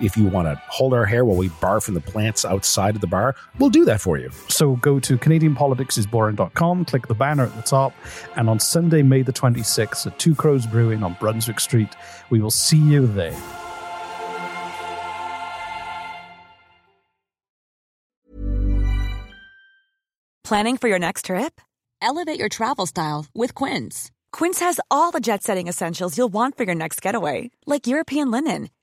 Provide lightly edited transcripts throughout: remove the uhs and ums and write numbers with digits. If you want to hold our hair while we barf in the plants outside of the bar, we'll do that for you. So go to CanadianPoliticsIsBoring.com, click the banner at the top, and on Sunday, May the 26th at Two Crows Brewing on Brunswick Street, we will see you there. Planning for your next trip? Elevate your travel style with Quince. Quince has all the jet-setting essentials you'll want for your next getaway, like European linen,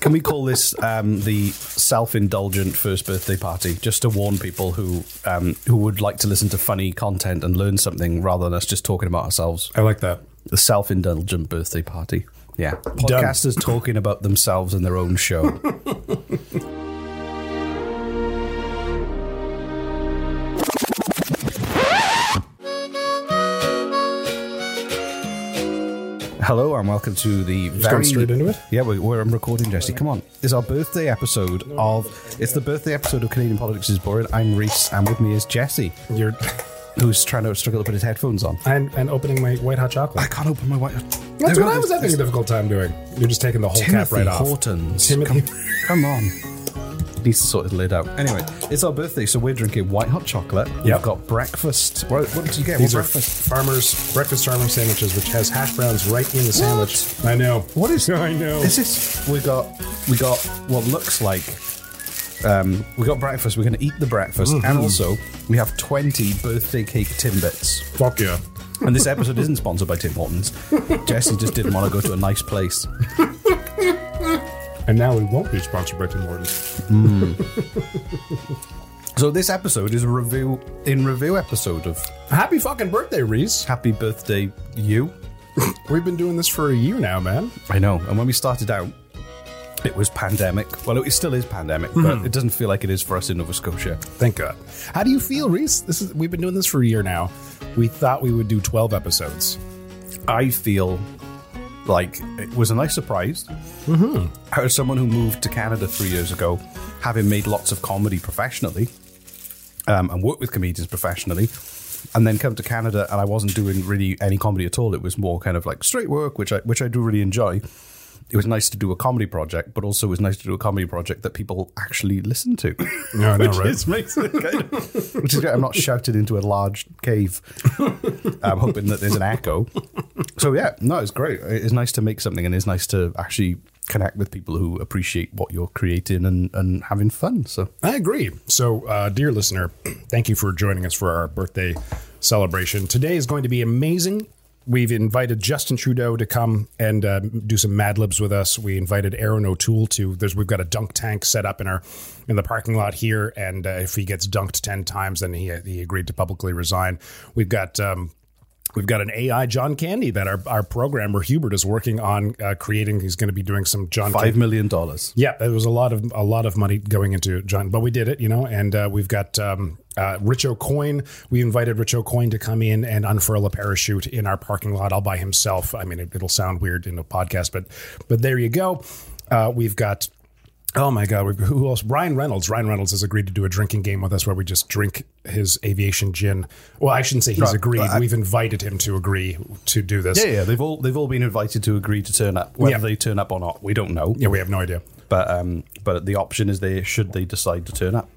Can we call this the self-indulgent first birthday party, just to warn people who would like to listen to funny content and learn something rather than us just talking about ourselves? I like that. The self-indulgent birthday party. Yeah, podcasters done. Talking about themselves in their own show. Hello and welcome to the very... Going straight into it? Yeah, I'm recording, Jesse. Come on. It's our birthday episode It's the birthday episode of Canadian Politics is Boring. I'm Reese and with me is Jesse. You're... Who's trying to struggle to put his headphones on. And opening my white hot chocolate. I can't open my white hot chocolate. That's what I was having a difficult time doing. You're just taking the whole cap right off. Timothy Hortons. Come on. Needs to sort it laid out. Anyway, it's our birthday, so we're drinking white hot chocolate. Yep. We've got breakfast. What did you get? These breakfast? Farmer sandwiches, which has hash browns right in the sandwich. I know. What is... I know. Is this... We got what looks like... we got breakfast. We're going to eat the breakfast, and also we have 20 birthday cake Timbits. Fuck yeah! And this episode isn't sponsored by Tim Hortons. Jesse just didn't want to go to a nice place, and now we won't be sponsored by Tim Hortons. So this episode is a review episode of Happy fucking birthday, Reese. Happy birthday, you. We've been doing this for a year now, man. I know. And when we started out, it was pandemic. Well, it still is pandemic, but it doesn't feel like it is for us in Nova Scotia. Thank God. How do you feel, Reese? We've been doing this for a year now. We thought we would do 12 episodes. I feel like it was a nice surprise. Mm-hmm. As someone who moved to Canada 3 years ago, having made lots of comedy professionally, and worked with comedians professionally, and then come to Canada and I wasn't doing really any comedy at all. It was more kind of like straight work, which I do really enjoy. It was nice to do a comedy project, but also it was nice to do a comedy project that people actually listen to. Yeah, I know, right? Which is great. I'm not shouted into a large cave. I'm hoping that there's an echo. So yeah, no, it's great. It's nice to make something, and it's nice to actually connect with people who appreciate what you're creating and having fun. So I agree. So, dear listener, thank you for joining us for our birthday celebration. Today is going to be amazing. We've invited Justin Trudeau to come and do some Mad Libs with us. We invited Aaron O'Toole to. We've got a dunk tank set up in the parking lot here, and if he gets dunked 10 times, then he agreed to publicly resign. We've got We've got an AI John Candy that our programmer Hubert is working on creating. He's going to be doing some John Candy. $5 million. Yeah, it was a lot of money going into John, but we did it, you know. And we've got Rich O'Coin. We invited Rich O'Coin to come in and unfurl a parachute in our parking lot all by himself. I mean, it'll sound weird in a podcast, but there you go. We've got. Oh, my God. Who else? Ryan Reynolds. Ryan Reynolds has agreed to do a drinking game with us where we just drink his aviation gin. Well, I shouldn't say he's agreed. We've invited him to agree to do this. Yeah, yeah. They've all been invited to agree to turn up. Whether they turn up or not, we don't know. Yeah, we have no idea. But the option is they decide to turn up.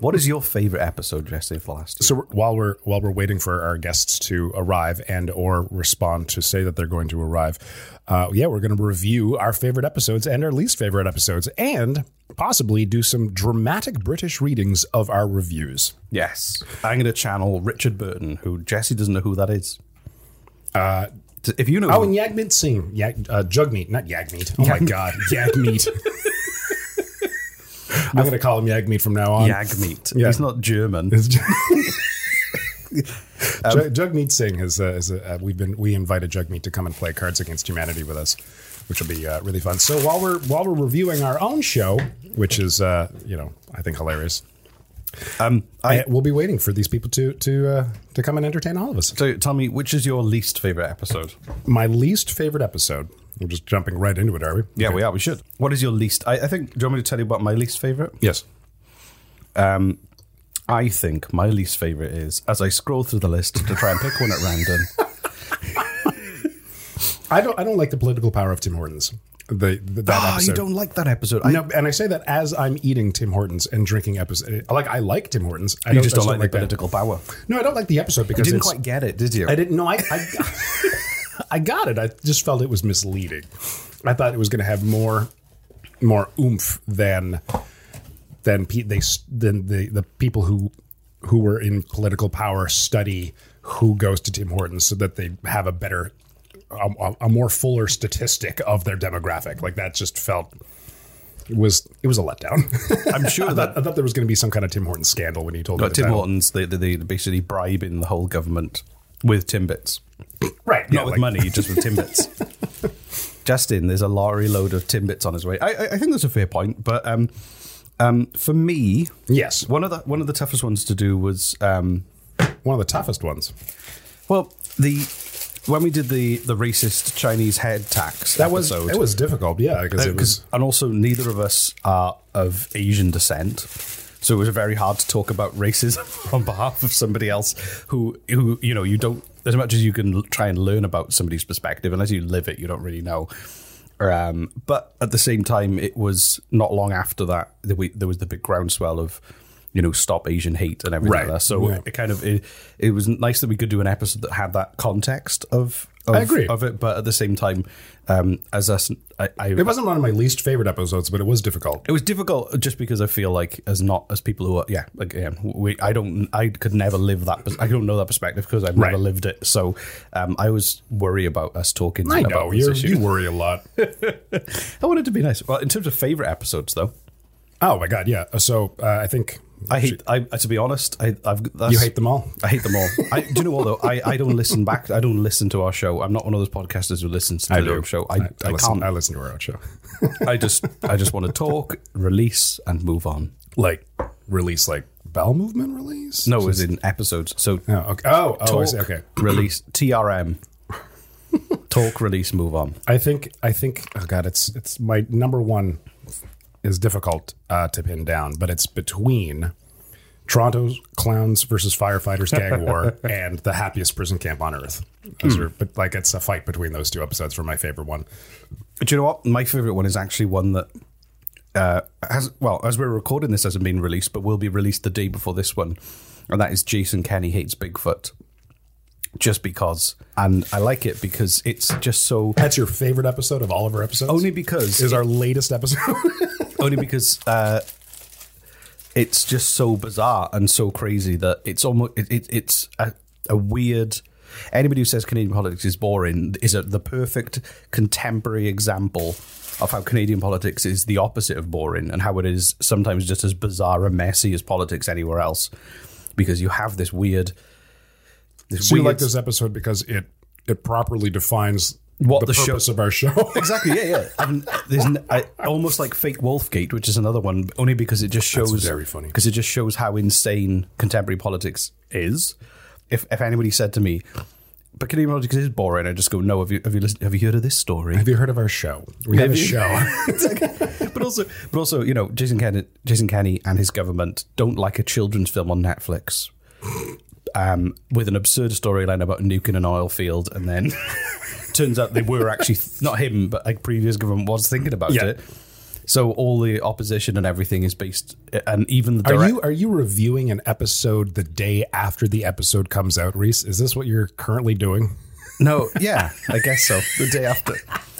What is your favorite episode, Jesse, for last year? So while we're waiting for our guests to arrive and or respond to say that they're going to arrive, we're going to review our favorite episodes and our least favorite episodes and possibly do some dramatic British readings of our reviews. Yes. I'm going to channel Richard Burton, who Jesse doesn't know who that is. If you know. Oh, and Jagmeet Singh. Jugmeet, not Jagmeet. Oh, my God. Jagmeet. I'm going to call him Jagmeet from now on. Jagmeet. Yeah. He's not German. Jagmeet Singh is we invited Jagmeet to come and play Cards Against Humanity with us, which will be really fun. So while we're reviewing our own show, which is I think hilarious. We'll be waiting for these people to come and entertain all of us. So tell me, which is your least favorite episode? My least favorite episode. We're just jumping right into it, are we? Yeah, okay. We are. We should. What is your least? I think. Do you want me to tell you about my least favorite? Yes. I think my least favorite is, as I scroll through the list to try and pick one at random. I don't like the political power of Tim Hortons. Episode. You don't like that episode. No, and I say that as I'm eating Tim Hortons and drinking episode. I like Tim Hortons. I just don't like the political power. No, I don't like the episode because you didn't quite get it, did you? I didn't. No, I I got it. I just felt it was misleading. I thought it was going to have more oomph than the people who were in political power study who goes to Tim Hortons so that they have a better. A more fuller statistic of their demographic. Like that just felt it was a letdown. I'm sure that I thought there was going to be some kind of Tim Hortons scandal when he told me. Tim Hortons, they basically bribing the whole government with Timbits. Right. Not with money, just with Timbits. Justin, there's a lorry load of Timbits on his way. I think that's a fair point, but for me, yes, one of the toughest ones to do was one of the toughest ones. Well, when we did the racist Chinese head tax episode. It was difficult, yeah. Because it was... And also, neither of us are of Asian descent, so it was very hard to talk about racism on behalf of somebody else who you don't... As much as you can try and learn about somebody's perspective, unless you live it, you don't really know. But at the same time, it was not long after that there was the big groundswell of... stop Asian hate and everything like that. So it was nice that we could do an episode that had that context of it. But at the same time, it wasn't one of my least favorite episodes, but it was difficult. It was difficult just because I feel like as people who are, I could never live that. I don't know that perspective because I've never lived it. So I always worry about us talking. I know you worry a lot. I want it to be nice. Well, in terms of favorite episodes, though. Oh my God! Yeah. So I think. To be honest, you hate them all? I hate them all. Do you know what, though? I don't listen back. I don't listen to our show. I'm not one of those podcasters who listens to their own show. I listen to our own show. I just want to talk, release, and move on. Like, release, like bowel movement release? No, as in episodes. So okay. Release, TRM. Talk, release, move on. I think, oh God, it's my number one... is difficult to pin down, but it's between Toronto's Clowns versus Firefighters Gag War and The Happiest Prison Camp on Earth. But it's a fight between those two episodes for my favorite one. Do you know what? My favorite one is actually one that as we're recording this hasn't been released, but will be released the day before this one, and that is Jason Kenney Hates Bigfoot. Just because, and I like it because it's just so... That's your favorite episode of all of our episodes? Only because... Is our latest episode? Only because it's just so bizarre and so crazy that it's almost... It's a weird... Anybody who says Canadian politics is boring is the perfect contemporary example of how Canadian politics is the opposite of boring and how it is sometimes just as bizarre and messy as politics anywhere else. Because you have this weird... So you like this episode because it properly defines the purpose of our show. Exactly, yeah. Almost like fake Wolfgate, which is another one, only because it just shows... That's very funny. Because it just shows how insane contemporary politics is. If anybody said to me, but Canadian politics is boring, I just go, no, have you heard of this story? Have you heard of our show? We have a show. Exactly. But also, you know, Jason Kenney and his government don't like a children's film on Netflix. With an absurd storyline about nuking an oil field, and then turns out they were actually not him, but like previous government was thinking about it. So all the opposition and everything is based, and even the Are you reviewing an episode the day after the episode comes out, Reese? Is this what you're currently doing? No, yeah, I guess so. The day after.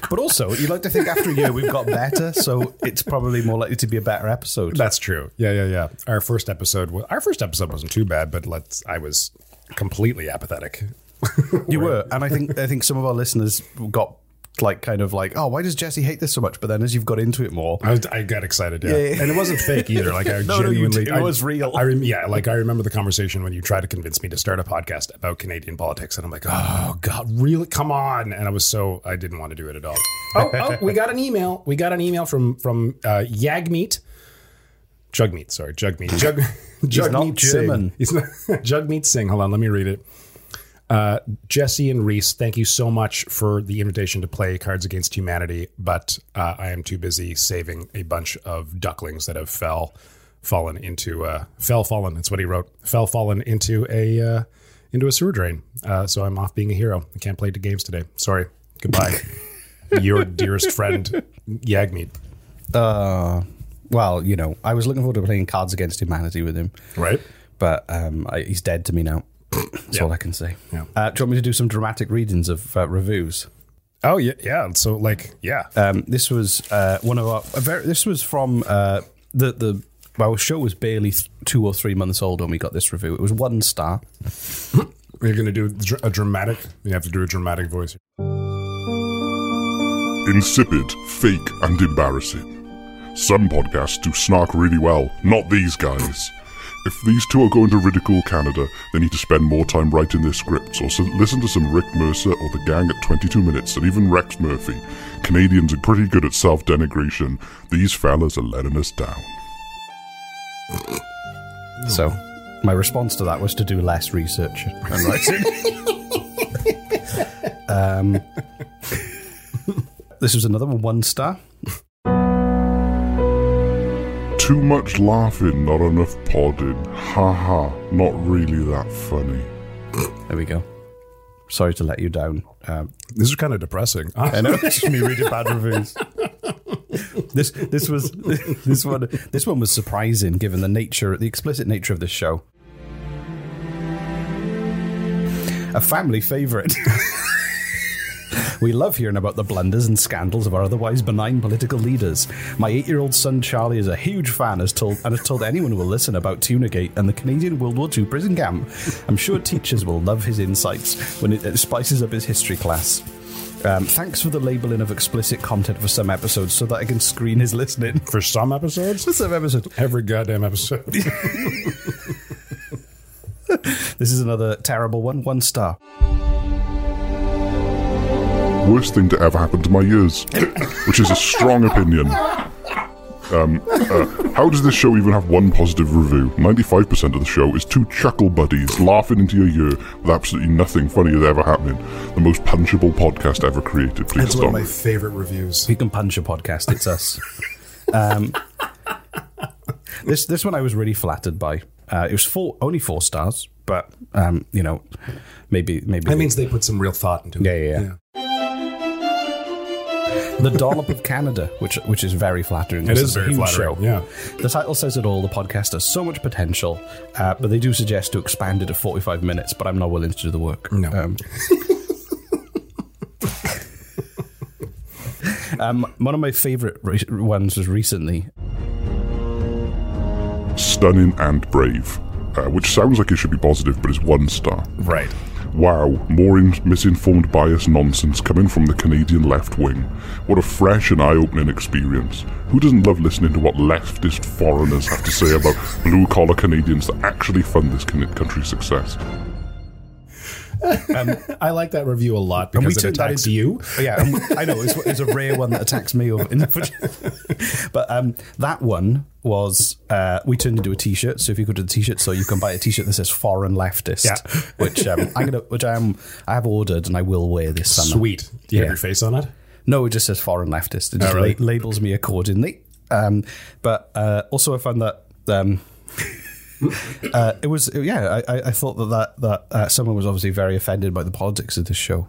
But also, you like to think after a year we've got better, so it's probably more likely to be a better episode. That's true. Yeah. Our first episode wasn't too bad, but I was completely apathetic. You were, and I think some of our listeners got like kind of like, oh, why does Jesse hate this so much? But then as you've got into it more, I got excited, yeah. And it wasn't fake either. Like I genuinely, it was real. I remember the conversation when you tried to convince me to start a podcast about Canadian politics, and I'm like, oh God, really? Come on! And I didn't want to do it at all. Oh, we got an email. We got an email from Jagmeet Singh. Hold on, let me read it. Jesse and Reese, thank you so much for the invitation to play Cards Against Humanity, but I am too busy saving a bunch of ducklings that have fallen into a sewer drain. So I'm off being a hero. I can't play the games today. Sorry. Goodbye. Your dearest friend, Jagmeet. Well, you know, I was looking forward to playing Cards Against Humanity with him. Right. But he's dead to me now. That's all I can say. Yeah. Do you want me to do some dramatic readings of reviews? Oh, yeah. So, this was one of our... This was from... Our show was barely 2 or 3 months old when we got this review. It was 1 star. You're going to do a dramatic... You have to do a dramatic voice. Insipid, fake, and embarrassing. Some podcasts do snark really well. Not these guys. If these two are going to ridicule Canada, they need to spend more time writing their scripts, or listen to some Rick Mercer or the gang at 22 Minutes, and even Rex Murphy. Canadians are pretty good at self-denigration. These fellas are letting us down. So, my response to that was to do less research and writing. This was another one, 1 star. Too much laughing, not enough podding. Ha ha, not really that funny. There we go. Sorry to let you down. This is kind of depressing. I know. It's just me reading bad reviews. This one was surprising given the explicit nature of this show. A family favorite. We love hearing about the blunders and scandals of our otherwise benign political leaders. My 8-year-old son Charlie is a huge fan has told anyone who will listen about Tunagate and the Canadian World War II prison camp. I'm sure teachers will love his insights when it spices up his history class. Thanks for the labeling of explicit content for some episodes so that I can screen his listening. For some episodes? For some episodes. Every goddamn episode. This is another terrible one. 1 star. Worst thing to ever happen to my ears, which is a strong opinion. How does this show even have one positive review? 95% of the show is two chuckle buddies laughing into your ear with absolutely nothing funny is ever happening. The most punchable podcast ever created. Please That's stop. One of my favorite reviews. We can punch a podcast. It's us. This one I was really flattered by. It was only 4 stars, but you know, maybe that means they put some real thought into it. Yeah. The Dollop of Canada, which is very flattering. It is a huge flattering show. Yeah. The title says it all. The podcast has so much potential, but they do suggest to expand it to 45 minutes, but I'm not willing to do the work. No. One of my favourite ones was recently. Stunning and brave, which sounds like it should be positive, but it's 1 star. Right. Wow, more misinformed bias nonsense coming from the Canadian left wing. What a fresh and eye-opening experience. Who doesn't love listening to what leftist foreigners have to say about blue-collar Canadians that actually fund this country's success? I like that review a lot because it attacks you. Yeah, I know. It's a rare one that attacks me. But that one was, we turned into a T-shirt. So if you go to the T-shirt store, you can buy a T-shirt that says "Foreign Leftist," yeah. I have ordered and I will wear this summer. Sweet. Do you have your face on it? No, it just says "Foreign Leftist." It just labels me accordingly. But also I found that... I thought that someone was obviously very offended by the politics of this show,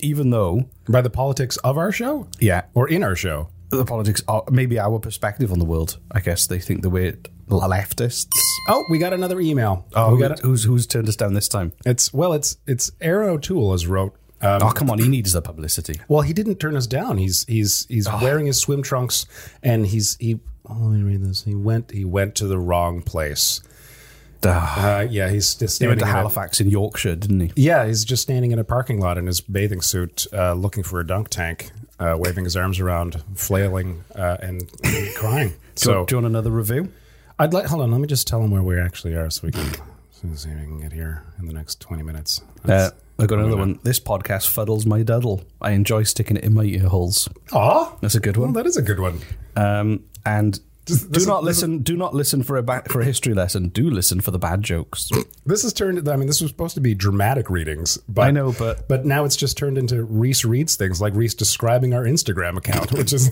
even though by the politics of our show, yeah, or in our show, the politics are maybe our perspective on the world. I guess they think the way leftists. Oh, we got another email. Oh, who's turned us down this time? It's Aaron O'Toole has wrote. Come on, he needs the publicity. Well, he didn't turn us down. He's wearing his swim trunks and he. Oh, let me read this. He went to the wrong place. He's just standing. He went to Halifax in Yorkshire, didn't he? Yeah, he's just standing in a parking lot in his bathing suit, looking for a dunk tank, waving his arms around, flailing and crying. Do you want another review? Hold on, let me just tell him where we actually are so we can see if we can get here in the next 20 minutes. I got another one. This podcast fuddles my duddle. I enjoy sticking it in my ear holes. Aw, that's a good one. Well, that is a good one. And do not listen for a history lesson. Do listen for the bad jokes. This has turned. I mean, this was supposed to be dramatic readings. But, I know, but now it's just turned into Reese reads things, like Reese describing our Instagram account, which is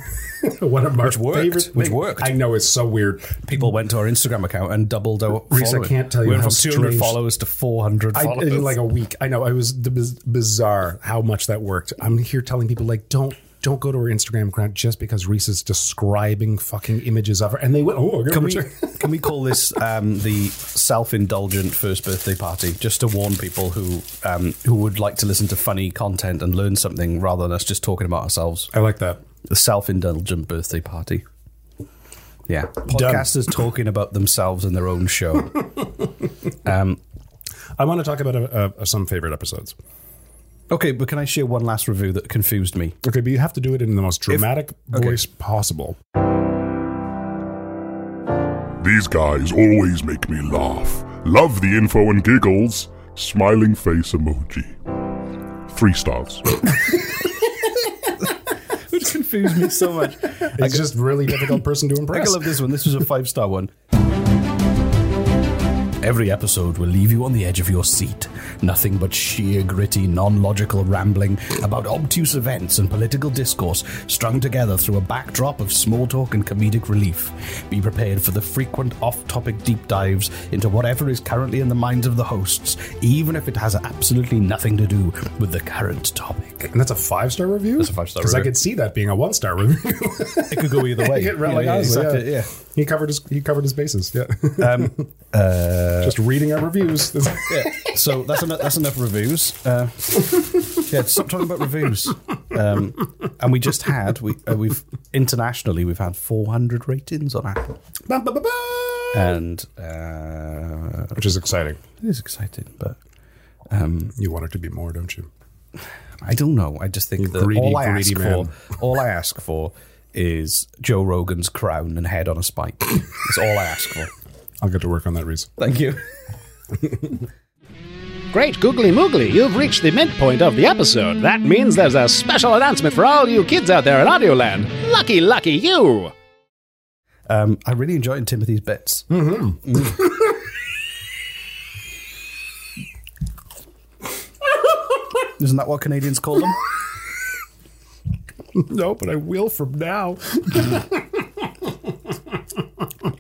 one of my favorite. Which worked. I know, it's so weird. People went to our Instagram account and doubled our Reese, following. I can't tell you. We went from 200 followers to 400 followers in like a week. I know. It was bizarre how much that worked. I'm here telling people, like, don't go to her Instagram account just because Reese is describing fucking images of her. And they went, can we call this the self-indulgent first birthday party, just to warn people who would like to listen to funny content and learn something rather than us just talking about ourselves. I like that. The self-indulgent birthday party. Yeah. Podcasters talking about themselves in their own show. I want to talk about some favorite episodes. Okay, but can I share one last review that confused me? Okay, but you have to do it in the most dramatic voice possible. These guys always make me laugh. Love the info and giggles. Smiling face emoji. 3 stars. Which confused me so much. It's just really difficult person to impress. I love this one. This was a 5-star one. Every episode will leave you on the edge of your seat. Nothing but sheer, gritty, non-logical rambling about obtuse events and political discourse strung together through a backdrop of small talk and comedic relief. Be prepared for the frequent off-topic deep dives into whatever is currently in the minds of the hosts, even if it has absolutely nothing to do with the current topic. And that's a 5-star review? That's a 5-star review. Because I could see that being a 1-star review. It could go either way. Yeah. He covered his bases. Yeah. Just reading our reviews. Yeah. So that's enough reviews. Stop talking about reviews. And we just had we've internationally we've had 400 ratings on Apple, and which is exciting. It is exciting, but you want it to be more, don't you? I don't know. I just think that all I ask for is Joe Rogan's crown and head on a spike. That's all I ask for. I'll get to work on that, Reese. Thank you. Great googly moogly, you've reached the midpoint of the episode. That means there's a special announcement for all you kids out there in Audioland. Lucky, lucky you! I really enjoyed Timothy's bits. Mm-hmm. Isn't that what Canadians call them? No, but I will from now.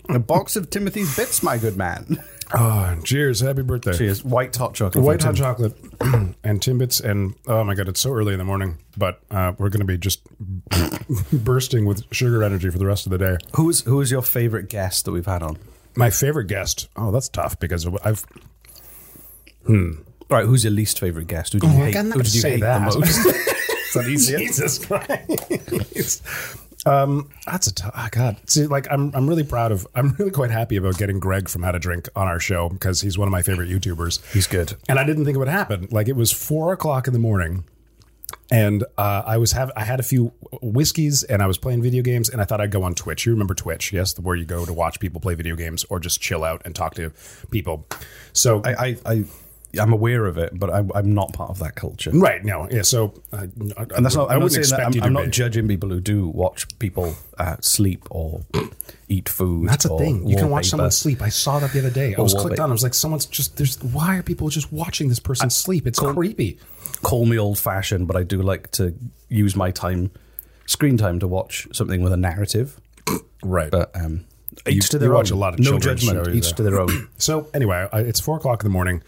A box of Timothy's bits, my good man. Oh, cheers. Happy birthday. Cheers. White hot chocolate. White hot chocolate and Timbits. And oh my God, it's so early in the morning, but we're going to be just bursting with sugar energy for the rest of the day. Who is your favorite guest that we've had on? My favorite guest? Oh, that's tough because I've... All right, who's your least favorite guest? Who do you hate, who did you hate the most? Is that easier? Jesus Christ. That's a tough, God. See, like I'm really quite happy about getting Greg from How to Drink on our show because he's one of my favorite YouTubers. He's good. And I didn't think it would happen. Like it was 4:00 in the morning and, I had a few whiskeys and I was playing video games and I thought I'd go on Twitch. You remember Twitch? Yes. Where you go to watch people play video games or just chill out and talk to people. So I I'm aware of it, but I'm not part of that culture. Right. No. Yeah. So, and that's not. I would say that I'm not judging people who do watch people sleep or eat food. That's a thing. You can watch someone sleep. I saw that the other day. I was clicked on. I was like, someone's just. There's. Why are people just watching this person sleep? It's creepy. Call me old fashioned, but I do like to use my screen time, to watch something with a narrative. Right. But each to their own. Watch a lot of no judgment. Each to their own. So anyway, it's 4:00 in the morning.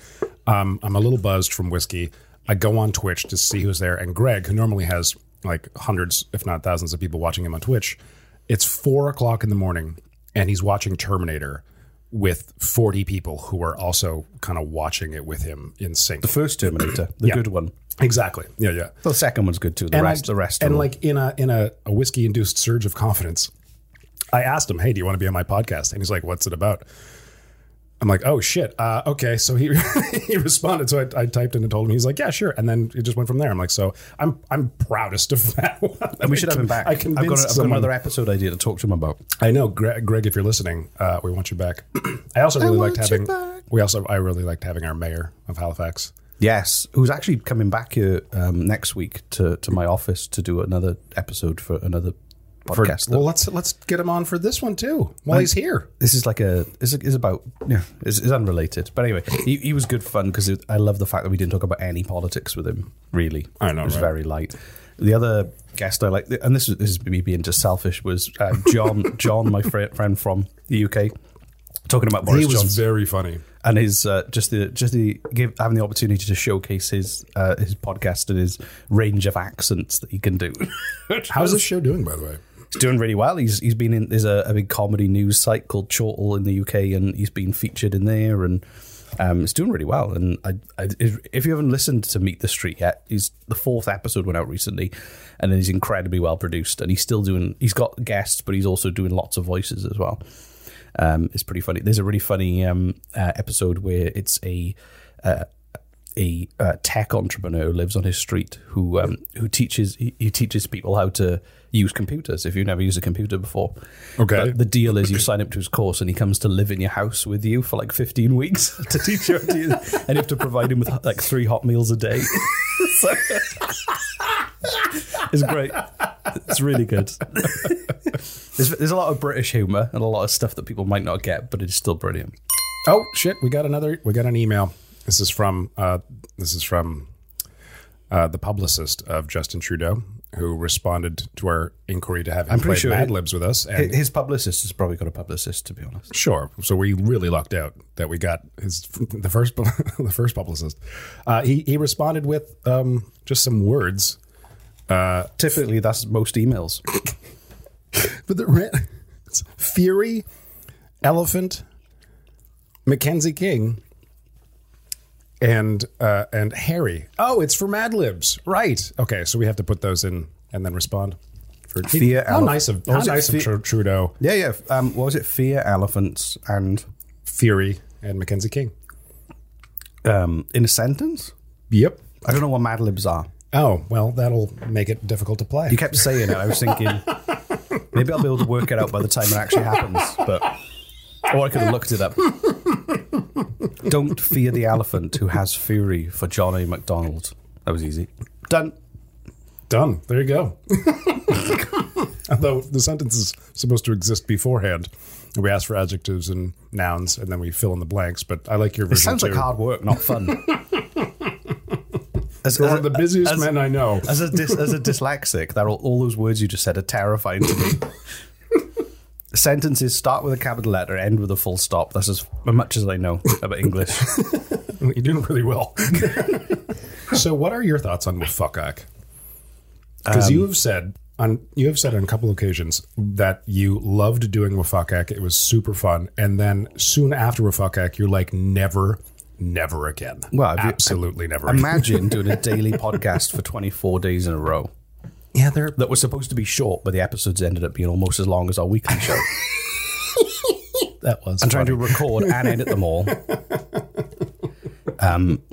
I'm a little buzzed from whiskey. I go on Twitch to see who's there, and Greg, who normally has like hundreds, if not thousands, of people watching him on Twitch, it's 4:00 in the morning, and he's watching Terminator with 40 people who are also kind of watching it with him in sync. The first Terminator, the good one. Exactly. Yeah, yeah. The second one's good too. The rest, like in a whiskey induced surge of confidence, I asked him, "Hey, do you want to be on my podcast?" And he's like, "What's it about?" I'm like, "Oh shit, okay." So he he responded. So I typed in and told him. He's like, "Yeah, sure." And then it just went from there. I'm like, "So I'm proudest of that one." And we should have him back. I've got another episode idea to talk to him about. I know, Greg, if you're listening, we want you back. I really liked having our mayor of Halifax. Yes, who's actually coming back here next week to my office to do another episode for another podcast. Well, let's get him on for this one too while he's here. This is like is unrelated, but anyway, he was good fun because I love the fact that we didn't talk about any politics with him. Really, I know it was very light. The other guest I like, and this is me being just selfish, was John, my friend from the UK, talking about Boris Johnson. He was very funny, and his having the opportunity to showcase his podcast and his range of accents that he can do. How's this show doing, by the way? He's doing really well. He's been in. There's a big comedy news site called Chortle in the UK, and he's been featured in there, and it's doing really well. And I, if you haven't listened to Meet the Street yet, the fourth episode went out recently, and he's incredibly well produced, and he's still doing. He's got guests, but he's also doing lots of voices as well. It's pretty funny. There's a really funny episode where it's a tech entrepreneur who lives on his street who teaches teaches people how to use computers if you've never used a computer before. Okay. But the deal is you sign up to his course and he comes to live in your house with you for like 15 weeks to teach you how to use it. And you have to provide him with like 3 hot meals a day. So, it's great. It's really good. There's a lot of British humor and a lot of stuff that people might not get, but it's still brilliant. Oh shit! We got an email. This is from the publicist of Justin Trudeau, who responded to our inquiry to have him play Mad Libs with us. And his publicist has probably got a publicist, to be honest. Sure. So we really lucked out that we got the first publicist. He responded with just some words. Typically, that's most emails. But it's Fury, Elephant, Mackenzie King, and Harry. Oh, it's for Mad Libs, right? Okay, so we have to put those in and then respond. How nice of Trudeau. Yeah, yeah. What was it? Fear, Elephants, and Fury, and Mackenzie King. In a sentence. Yep. I don't know what Mad Libs are. Oh, well, that'll make it difficult to play. You kept saying it. I was thinking, maybe I'll be able to work it out by the time it actually happens. Or I could have looked it up. Don't fear the elephant who has fury for John A. Macdonald. That was easy. Done. There you go. Although the sentence is supposed to exist beforehand. We ask for adjectives and nouns, and then we fill in the blanks. But I like your version, too. It sounds like hard work, not fun. Those are the busiest men I know. As a dyslexic, all those words you just said are terrifying to me. Sentences start with a capital letter, end with a full stop. That's as much as I know about English. You're doing really well. So what are your thoughts on Mufakak? Because you have said on a couple occasions that you loved doing Mufakak. It was super fun. And then soon after Mufakak, you're like, never again. Well, absolutely never again. Imagine doing a daily podcast for 24 days in a row. Yeah, that was supposed to be short, but the episodes ended up being almost as long as our weekly show. That was I'm funny. Trying to record and edit them all.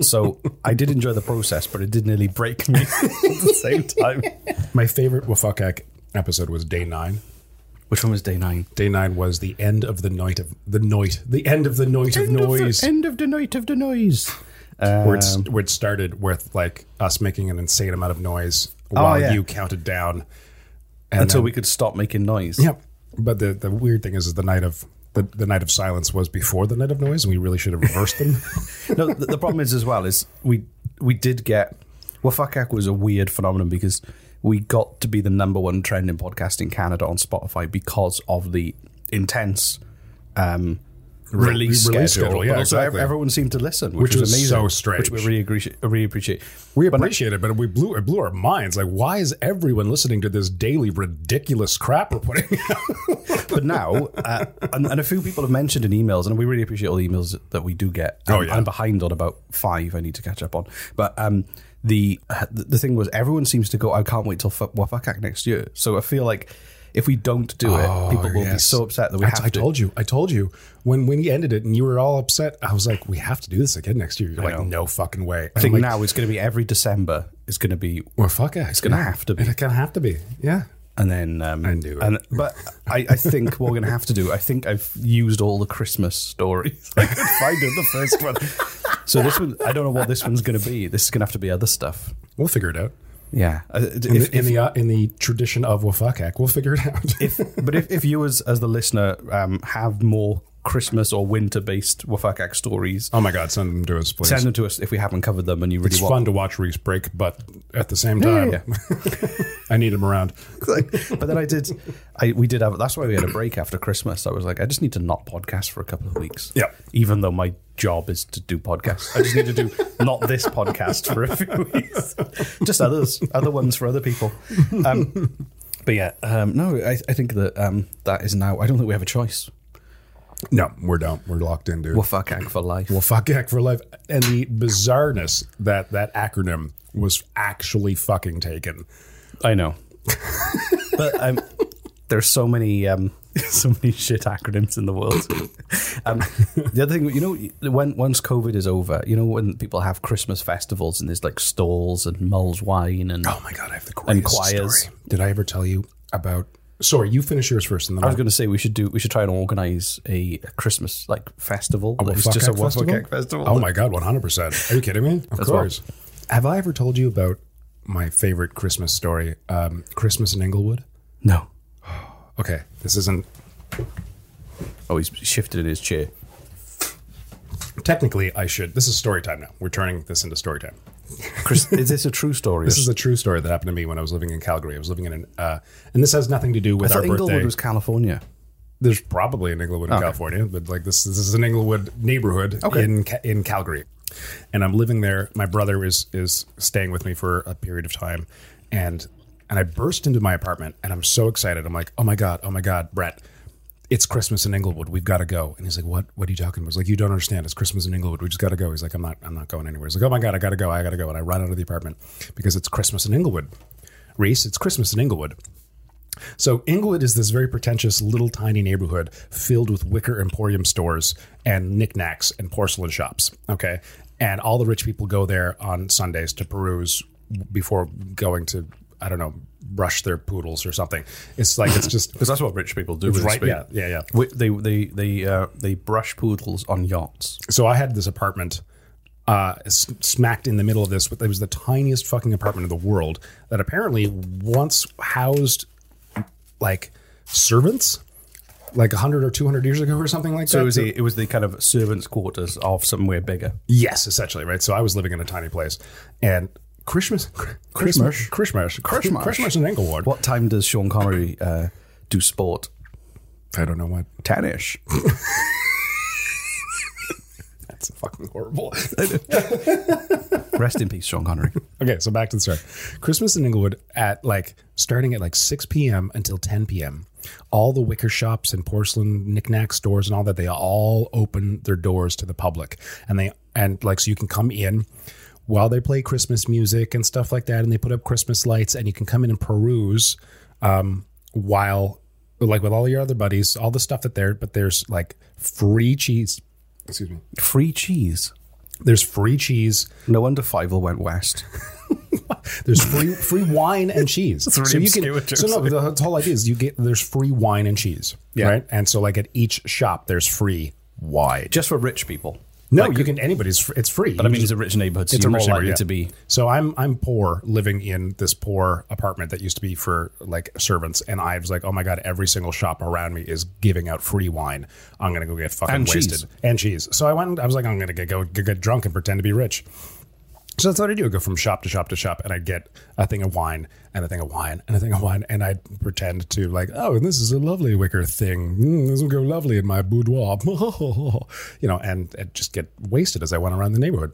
So I did enjoy the process, but it did nearly break me at the same time. My favorite Wafakak episode was Day 9. Which one was Day 9? Day 9 was the end of the night of noise. End of the night of noise. Where it started with like us making an insane amount of noise while you counted down. Until we could stop making noise. Yep. But the weird thing is the night of the night of silence was before the night of noise, and we really should have reversed them. No, the problem is as well is we did get... Well, Fuck Heck was a weird phenomenon because we got to be the number one trending podcast in Canada on Spotify because of the intense release schedule. Yeah, also exactly. Everyone seemed to listen, which was amazing. So strange. Which we really appreciate. We appreciate it, but it blew our minds. Like, why is everyone listening to this daily ridiculous crap we're putting out? But now, and a few people have mentioned in emails, and we really appreciate all the emails that we do get. I'm behind on about 5 I need to catch up on. But the thing was, everyone seems to go, I can't wait till Wafakak next year. So I feel like... If we don't do it, people will be so upset that we have to. I told you. When he ended it and you were all upset, I was like, we have to do this again next year. You're like, no fucking way. I think like, now it's going to be every December. It's going to be... Well, fuck it. It's going to have to be. It's going to have to be, yeah. And then... I knew it. But I think what we're going to have to do, I think I've used all the Christmas stories I could find in the first one. So this one, I don't know what this one's going to be. This is going to have to be other stuff. We'll figure it out. Yeah, in the tradition of Wafakak, we'll figure it out. But if you as the listener have more Christmas or winter based Wafakak stories, oh my god, send them to us, please. Send them to us if we haven't covered them, and you really it's fun to watch Reese break, but at the same time, I need him around. But then we did have. That's why we had a break after Christmas. I was like, I just need to not podcast for a couple of weeks. Yeah, even though my job is to do podcasts. I just need to do not this podcast for a few weeks. Just other ones for other people. I think that that is now, I don't think we have a choice. No, we don't. We're locked in, dude. We'll fuck act for life. We'll fuck act for life. And the bizarreness that acronym was actually fucking taken. I know. But there's so many... so many shit acronyms in the world. The other thing, once COVID is over, when people have Christmas festivals and there's like stalls and mull's wine and oh my god, I have the choirs. Story. Did I ever tell you about? Sorry, you finish yours first. And then I was going to say we should try and organize a Christmas like festival. It's just a Wafakak festival. Oh my god, 100%. Are you kidding me? Of course. Well. Have I ever told you about my favorite Christmas story? Christmas in Inglewood. No. Okay, this isn't... Oh, he's shifted in his chair. Technically, I should... This is story time now. We're turning this into story time. Chris, is this a true story? This is a true story that happened to me when I was living in Calgary. I was living in an... and this has nothing to do with our birthday. I thought Inglewood was California. There's probably an Inglewood in California, but like this is an Inglewood neighborhood in Calgary. And I'm living there. My brother is staying with me for a period of time, and I burst into my apartment, and I'm so excited. I'm like, oh my God, Brett, it's Christmas in Inglewood. We've got to go. And he's like, what are you talking about? I was like, you don't understand. It's Christmas in Inglewood. We just got to go. He's like, I'm not going anywhere. He's like, oh my God, I got to go. And I run out of the apartment because it's Christmas in Inglewood. Reese, it's Christmas in Inglewood. So Inglewood is this very pretentious little tiny neighborhood filled with Wicker Emporium stores and knickknacks and porcelain shops. Okay. And all the rich people go there on Sundays to peruse before going to, I don't know, brush their poodles or something. It's like, it's just... Because that's what rich people do. Right, yeah. They brush poodles on yachts. So I had this apartment smacked in the middle of this, but it was the tiniest fucking apartment in the world that apparently once housed, like, servants, like 100 or 200 years ago or something like that. So it was the kind of servants' quarters of somewhere bigger. Yes, essentially, right? So I was living in a tiny place, and... Christmas in Inglewood. What time does Sean Connery do sport? I don't know what. 10-ish. That's fucking horrible. Rest in peace, Sean Connery. Okay, so back to the start. Christmas in Inglewood starting at 6 p.m. until 10 p.m. All the wicker shops and porcelain knickknack stores and all that, they all open their doors to the public, and so you can come in while they play Christmas music and stuff like that, and they put up Christmas lights, and you can come in and peruse while, like, with all your other buddies, all the stuff that there, but there's, like, free cheese. Excuse me. Free cheese? There's free cheese. No wonder Fievel went west. There's free wine and cheese. That's really obscure. So, no, the whole idea is there's free wine and cheese, right? And so, like, at each shop, there's free wine. Just for rich people. No, like, you can. Anybody's. It's free. But I mean, it's a rich neighborhood. So it's a rich neighborhood to be. So I'm poor, living in this poor apartment that used to be for like servants, and I was like, oh my god, every single shop around me is giving out free wine. I'm gonna go get fucking and wasted cheese. And cheese. So I went. I was like, I'm gonna get drunk and pretend to be rich. So that's what I do. I go from shop to shop to shop, and I'd get a thing of wine and a thing of wine and a thing of wine, and I'd pretend to like, oh, and this is a lovely wicker thing. This will go lovely in my boudoir, you know, and just get wasted as I went around the neighborhood.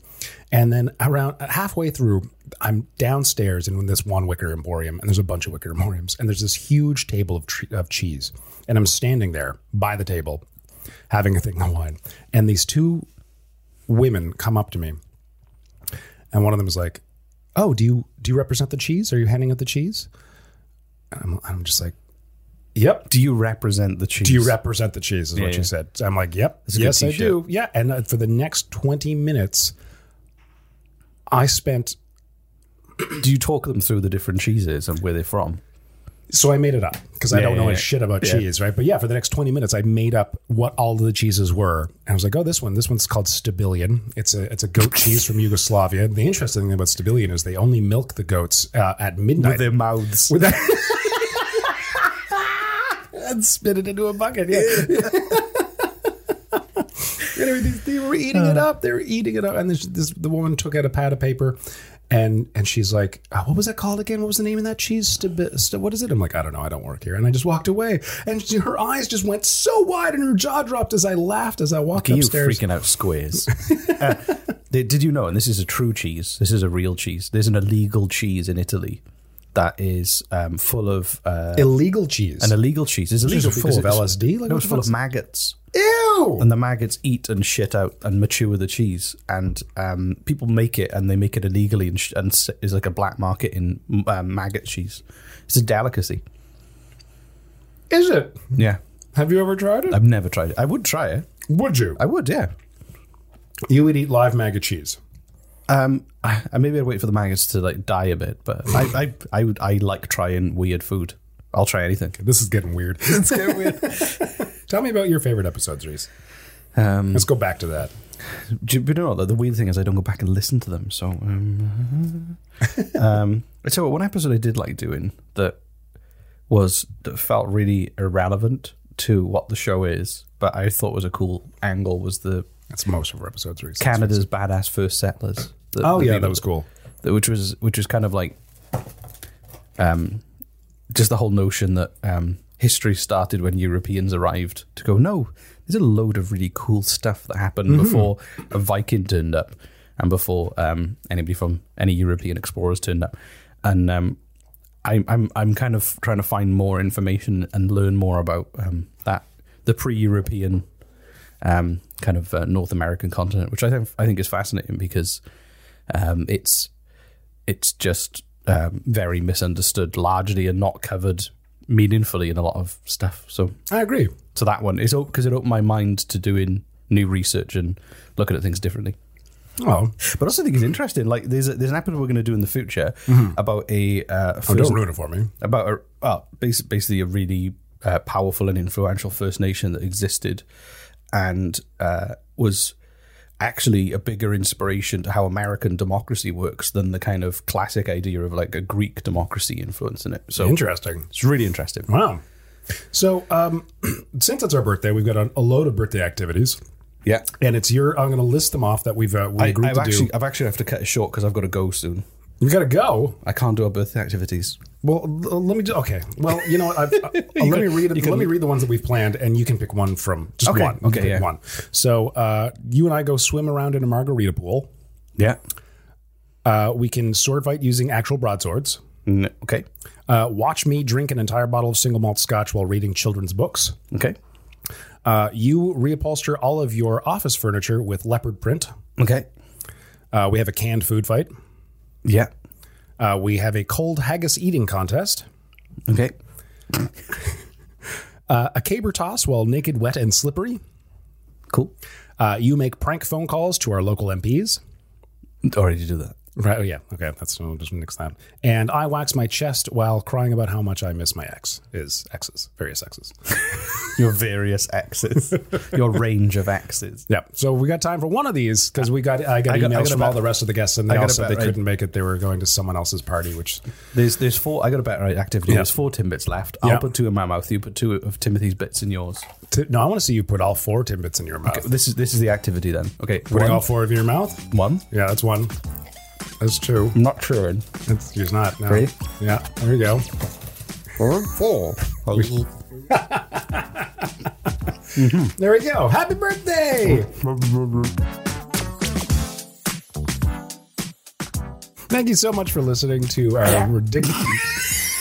And then around halfway through, I'm downstairs in this one wicker emporium, and there's a bunch of wicker emporiums, and there's this huge table of cheese, and I'm standing there by the table having a thing of wine, and these two women come up to me. And one of them is like, oh, do you represent the cheese? Are you handing out the cheese? And I'm just like, yep. Do you represent the cheese? Do you represent the cheese is what she said. So I'm like, yep. Yes, I do. Yeah. And for the next 20 minutes, I spent. Do you talk them through the different cheeses and where they're from? So I made it up because I don't know shit about cheese, right? But yeah, for the next 20 minutes, I made up what all the cheeses were. And I was like, oh, this one's called Stabilian. It's a goat cheese from Yugoslavia. The interesting thing about Stabilian is they only milk the goats at midnight. With their mouths. And spit it into a bucket, Anyway, they were eating it up. They were eating it up. And the woman took out a pad of paper. And she's like, oh, what was that called again? What was the name of that cheese? What is it? I'm like, I don't know. I don't work here. And I just walked away. And her eyes just went so wide and her jaw dropped as I laughed as I walked upstairs. You freaking out squares. Did you know, and this is a true cheese. This is a real cheese. There's an illegal cheese in Italy that is full of... illegal cheese? An illegal cheese. It's illegal full of LSD? Like, no, it's full of maggots. Ew! And the maggots eat and shit out and mature the cheese. And people make it, and they make it illegally, and there's like a black market in maggot cheese. It's a delicacy. Is it? Yeah. Have you ever tried it? I've never tried it. I would try it. Would you? I would, yeah. You would eat live maggot cheese? Maybe I'd wait for the maggots to like die a bit, but I like trying weird food. I'll try anything. This is getting weird. It's getting weird. Tell me about your favorite episodes, Reese. Let's go back to that. You know, the weird thing is I don't go back and listen to them. So, so one episode I did like doing that felt really irrelevant to what the show is, but I thought was a cool angle was the. That's most of our episodes. Reese. Canada's Badass First Settlers. That was cool. Which was kind of like, just the whole notion that history started when Europeans arrived to go, no, there's a load of really cool stuff that happened before a Viking turned up and before anybody from any European explorers turned up. And I'm kind of trying to find more information and learn more about that, the pre-European kind of North American continent, which I think is fascinating because it's just... very misunderstood largely and not covered meaningfully in a lot of stuff. So I agree. So that one is because it opened my mind to doing new research and looking at things differently. Oh, but I also think it's interesting. Like there's an episode we're going to do in the future about a. Don't ruin it for me. About basically a really powerful and influential First Nation that existed and was. Actually a bigger inspiration to how American democracy works than the kind of classic idea of like a Greek democracy influence in it. So interesting. It's really interesting. Wow. So since it's our birthday, we've got a load of birthday activities. Yeah. And it's I'm going to list them off that we've agreed to do. I've actually have to cut it short because I've got to go soon. You got to go? I can't do our birthday activities. Well, let me do... Okay. Well, you know what? Let me read the ones that we've planned, and you can pick one from... Just okay. One. Okay, pick one. So, you and I go swim around in a margarita pool. Yeah. We can sword fight using actual broadswords. No, okay. Watch me drink an entire bottle of single malt scotch while reading children's books. Okay. You reupholster all of your office furniture with leopard print. Okay. We have a canned food fight. Yeah. We have a cold haggis eating contest. Okay. A caber toss while naked, wet, and slippery. Cool. You make prank phone calls to our local MPs. Already do that. Right. Oh, yeah. Okay. That's I'll just nix that. And I wax my chest while crying about how much I miss my ex. Various exes. Your various exes. Your range of exes. Yeah. So we got time for one of these because I got emails from all the rest of the guests, and they all said they couldn't make it. They were going to someone else's party. Which there's four. I got a bet right activity. Yeah. There's four Timbits left. I'll put two in my mouth. You put two of Timothy's bits in yours. No, I want to see you put all four Timbits in your mouth. Okay, this is the activity then. Okay. Putting all four of your mouth. One. Yeah, that's one. That's true. I'm not sure. He's not. No. Three. Yeah. There you go. Four. Mm-hmm. There we go. Happy birthday. Thank you so much for listening to our ridiculous.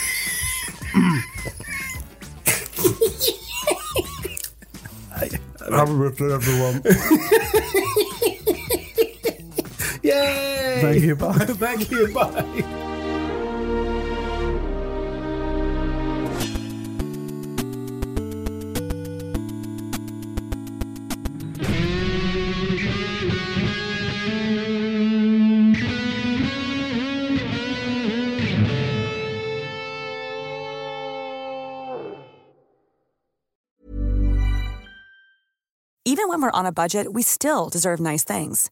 Happy birthday, everyone. Yay! Thank you, bye. Thank you, bye. Even when we're on a budget, we still deserve nice things.